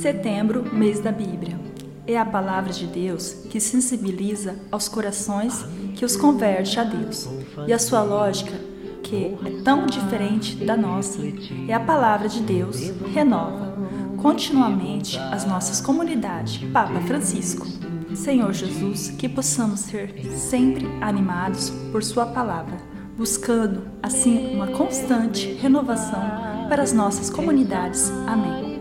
Setembro, mês da Bíblia. É a palavra de Deus que sensibiliza aos corações, que os converte a Deus. E a sua lógica, que é tão diferente da nossa, é a palavra de Deus, renova continuamente as nossas comunidades. Papa Francisco. Senhor Jesus, que possamos ser sempre animados por sua palavra, buscando, assim, uma constante renovação para as nossas comunidades. Amém.